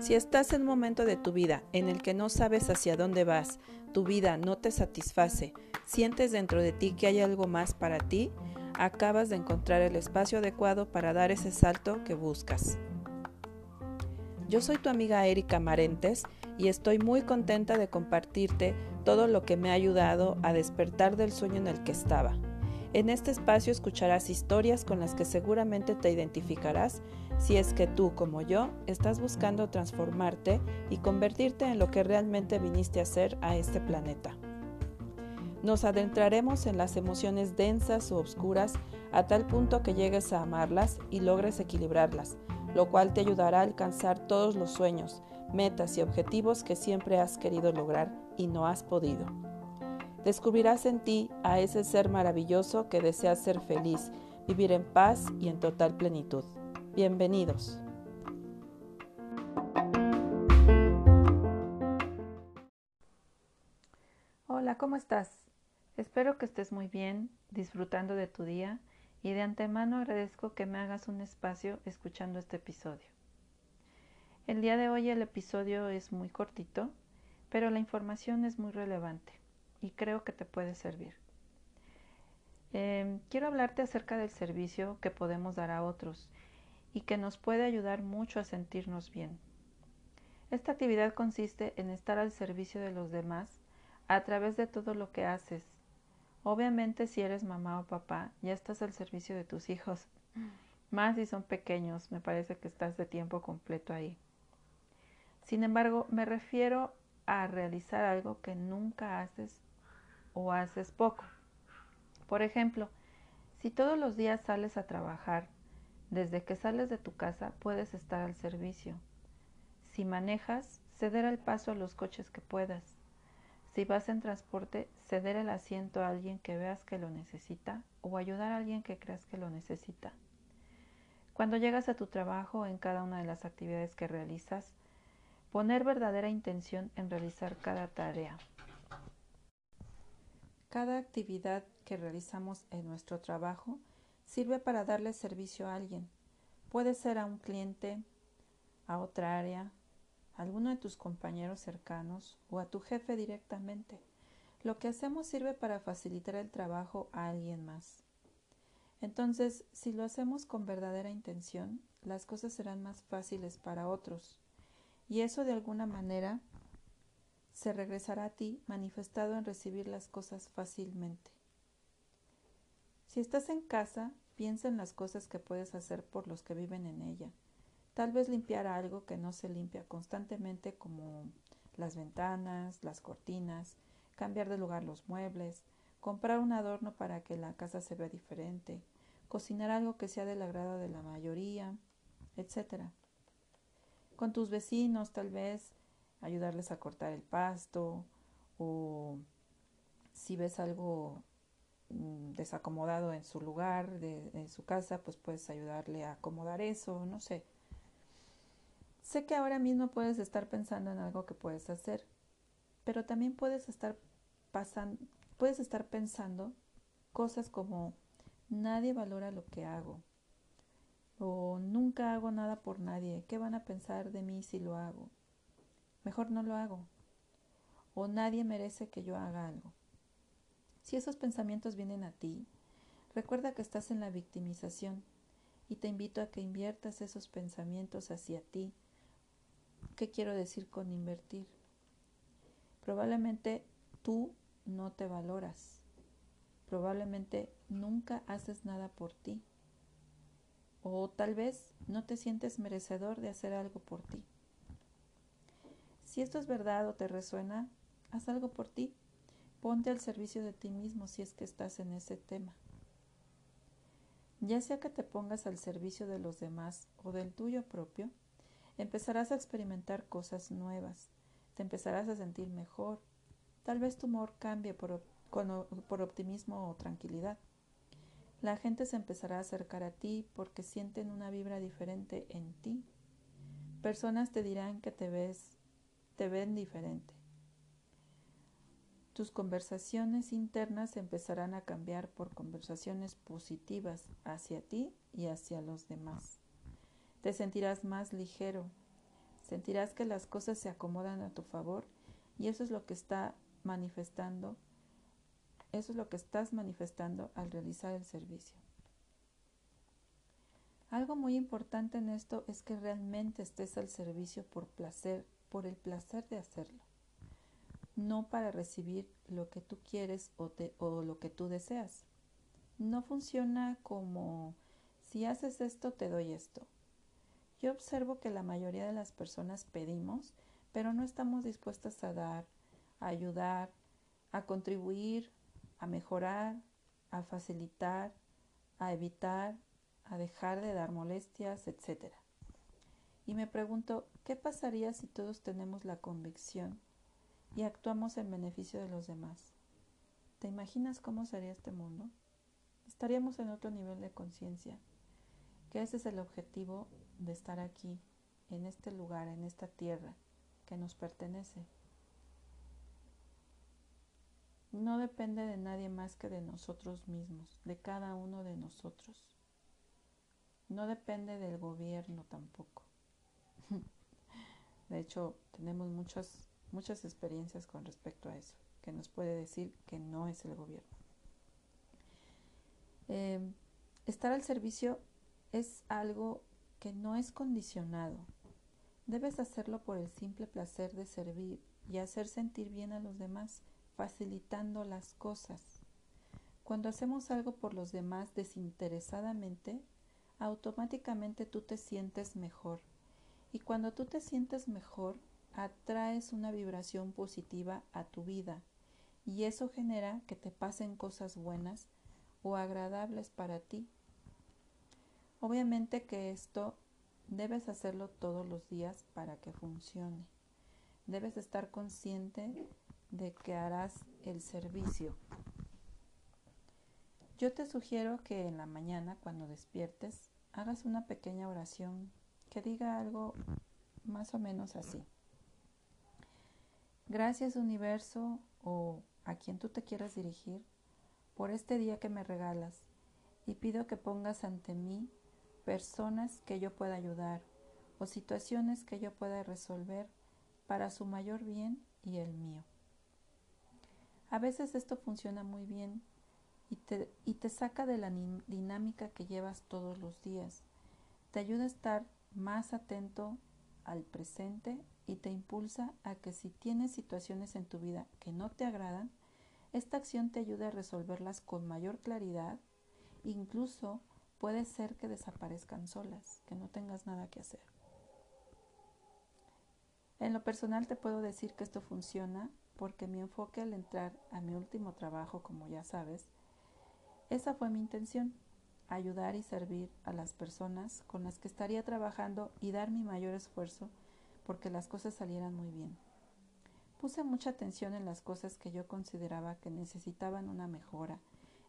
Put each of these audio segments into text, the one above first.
Si estás en un momento de tu vida en el que no sabes hacia dónde vas, tu vida no te satisface, sientes dentro de ti que hay algo más para ti, acabas de encontrar el espacio adecuado para dar ese salto que buscas. Yo soy tu amiga Erika Marentes y estoy muy contenta de compartirte todo lo que me ha ayudado a despertar del sueño en el que estaba. En este espacio escucharás historias con las que seguramente te identificarás si es que tú, como yo, estás buscando transformarte y convertirte en lo que realmente viniste a ser a este planeta. Nos adentraremos en las emociones densas u obscuras a tal punto que llegues a amarlas y logres equilibrarlas, lo cual te ayudará a alcanzar todos los sueños, metas y objetivos que siempre has querido lograr y no has podido. Descubrirás en ti a ese ser maravilloso que desea ser feliz, vivir en paz y en total plenitud. Bienvenidos. Hola, ¿cómo estás? Espero que estés muy bien, disfrutando de tu día y de antemano agradezco que me hagas un espacio escuchando este episodio. El día de hoy el episodio es muy cortito, pero la información es muy relevante. Y creo que te puede servir. Quiero hablarte acerca del servicio que podemos dar a otros y que nos puede ayudar mucho a sentirnos bien. Esta actividad consiste en estar al servicio de los demás a través de todo lo que haces. Obviamente, si eres mamá o papá, ya estás al servicio de tus hijos. Más si son pequeños, me parece que estás de tiempo completo ahí. Sin embargo, me refiero a realizar algo que nunca haces o haces poco. Por ejemplo, si todos los días sales a trabajar, desde que sales de tu casa puedes estar al servicio. Si manejas, ceder el paso a los coches que puedas. Si vas en transporte, ceder el asiento a alguien que veas que lo necesita o ayudar a alguien que creas que lo necesita. Cuando llegas a tu trabajo, en cada una de las actividades que realizas, poner verdadera intención en realizar cada tarea. Cada actividad que realizamos en nuestro trabajo sirve para darle servicio a alguien. Puede ser a un cliente, a otra área, a alguno de tus compañeros cercanos o a tu jefe directamente. Lo que hacemos sirve para facilitar el trabajo a alguien más. Entonces, si lo hacemos con verdadera intención, las cosas serán más fáciles para otros. Y eso de alguna manera se regresará a ti manifestado en recibir las cosas fácilmente. Si estás en casa, piensa en las cosas que puedes hacer por los que viven en ella. Tal vez limpiar algo que no se limpia constantemente, como las ventanas, las cortinas, cambiar de lugar los muebles, comprar un adorno para que la casa se vea diferente, cocinar algo que sea del agrado de la mayoría, etcétera. Con tus vecinos, tal vez ayudarles a cortar el pasto, o si ves algo desacomodado en su lugar, en su casa, pues puedes ayudarle a acomodar eso, no sé. Sé que ahora mismo puedes estar pensando en algo que puedes hacer, pero también puedes estar pensando cosas como nadie valora lo que hago. O nunca hago nada por nadie, ¿qué van a pensar de mí si lo hago? Mejor no lo hago. O nadie merece que yo haga algo. Si esos pensamientos vienen a ti, recuerda que estás en la victimización y te invito a que inviertas esos pensamientos hacia ti. ¿Qué quiero decir con invertir? Probablemente tú no te valoras. Probablemente nunca haces nada por ti. O tal vez no te sientes merecedor de hacer algo por ti. Si esto es verdad o te resuena, haz algo por ti. Ponte al servicio de ti mismo si es que estás en ese tema. Ya sea que te pongas al servicio de los demás o del tuyo propio, empezarás a experimentar cosas nuevas. Te empezarás a sentir mejor. Tal vez tu humor cambie por optimismo o tranquilidad. La gente se empezará a acercar a ti porque sienten una vibra diferente en ti. Personas te dirán que te ven diferente. Tus conversaciones internas empezarán a cambiar por conversaciones positivas hacia ti y hacia los demás. Te sentirás más ligero, sentirás que las cosas se acomodan a tu favor y eso es lo que estás manifestando al realizar el servicio. Algo muy importante en esto es que realmente estés al servicio por placer, por el placer de hacerlo, no para recibir lo que tú quieres o lo que tú deseas. No funciona como si haces esto, te doy esto. Yo observo que la mayoría de las personas pedimos, pero no estamos dispuestas a dar, a ayudar, a contribuir, a mejorar, a facilitar, a evitar, a dejar de dar molestias, etc. Y me pregunto, ¿qué pasaría si todos tenemos la convicción y actuamos en beneficio de los demás? ¿Te imaginas cómo sería este mundo? Estaríamos en otro nivel de conciencia, que ese es el objetivo de estar aquí, en este lugar, en esta tierra que nos pertenece. No depende de nadie más que de nosotros mismos, de cada uno de nosotros. No depende del gobierno tampoco. De hecho, tenemos muchas experiencias con respecto a eso, que nos puede decir que no es el gobierno. Estar al servicio es algo que no es condicionado. Debes hacerlo por el simple placer de servir y hacer sentir bien a los demás, facilitando las cosas. Cuando hacemos algo por los demás desinteresadamente, automáticamente tú te sientes mejor, y cuando tú te sientes mejor atraes una vibración positiva a tu vida y eso genera que te pasen cosas buenas o agradables para ti. Obviamente que esto debes hacerlo todos los días para que funcione. Debes estar consciente de que harás el servicio. Yo te sugiero que en la mañana, cuando despiertes, hagas una pequeña oración que diga algo más o menos así. Gracias, universo, o a quien tú te quieras dirigir, por este día que me regalas, y pido que pongas ante mí personas que yo pueda ayudar o situaciones que yo pueda resolver para su mayor bien y el mío. A veces esto funciona muy bien y te saca de la dinámica que llevas todos los días. Te ayuda a estar más atento al presente y te impulsa a que si tienes situaciones en tu vida que no te agradan, esta acción te ayuda a resolverlas con mayor claridad. Incluso puede ser que desaparezcan solas, que no tengas nada que hacer. En lo personal te puedo decir que esto funciona porque mi enfoque al entrar a mi último trabajo, como ya sabes, esa fue mi intención, ayudar y servir a las personas con las que estaría trabajando y dar mi mayor esfuerzo porque las cosas salieran muy bien. Puse mucha atención en las cosas que yo consideraba que necesitaban una mejora,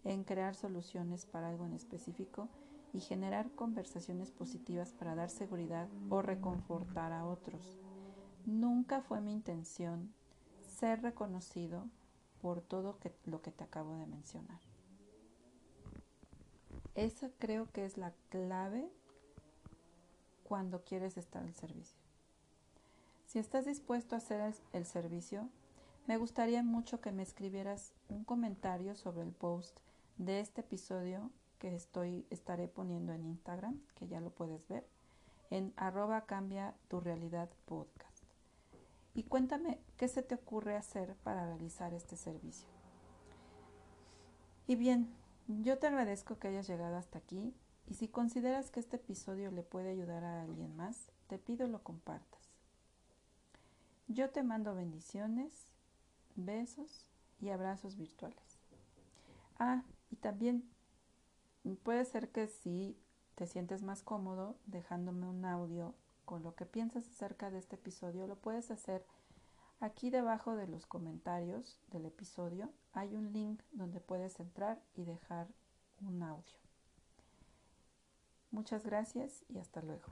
en crear soluciones para algo en específico y generar conversaciones positivas para dar seguridad o reconfortar a otros. Nunca fue mi intención ser reconocido por todo lo que te acabo de mencionar. Esa creo que es la clave cuando quieres estar al servicio. Si estás dispuesto a hacer el servicio, me gustaría mucho que me escribieras un comentario sobre el post de este episodio que estaré poniendo en Instagram, que ya lo puedes ver, en @cambiaturealidadpodcast. Y cuéntame qué se te ocurre hacer para realizar este servicio. Y bien, yo te agradezco que hayas llegado hasta aquí y si consideras que este episodio le puede ayudar a alguien más, te pido lo compartas. Yo te mando bendiciones, besos y abrazos virtuales. Y también puede ser que si te sientes más cómodo dejándome un audio con lo que piensas acerca de este episodio, lo puedes hacer aquí debajo de los comentarios del episodio. Hay un link donde puedes entrar y dejar un audio. Muchas gracias y hasta luego.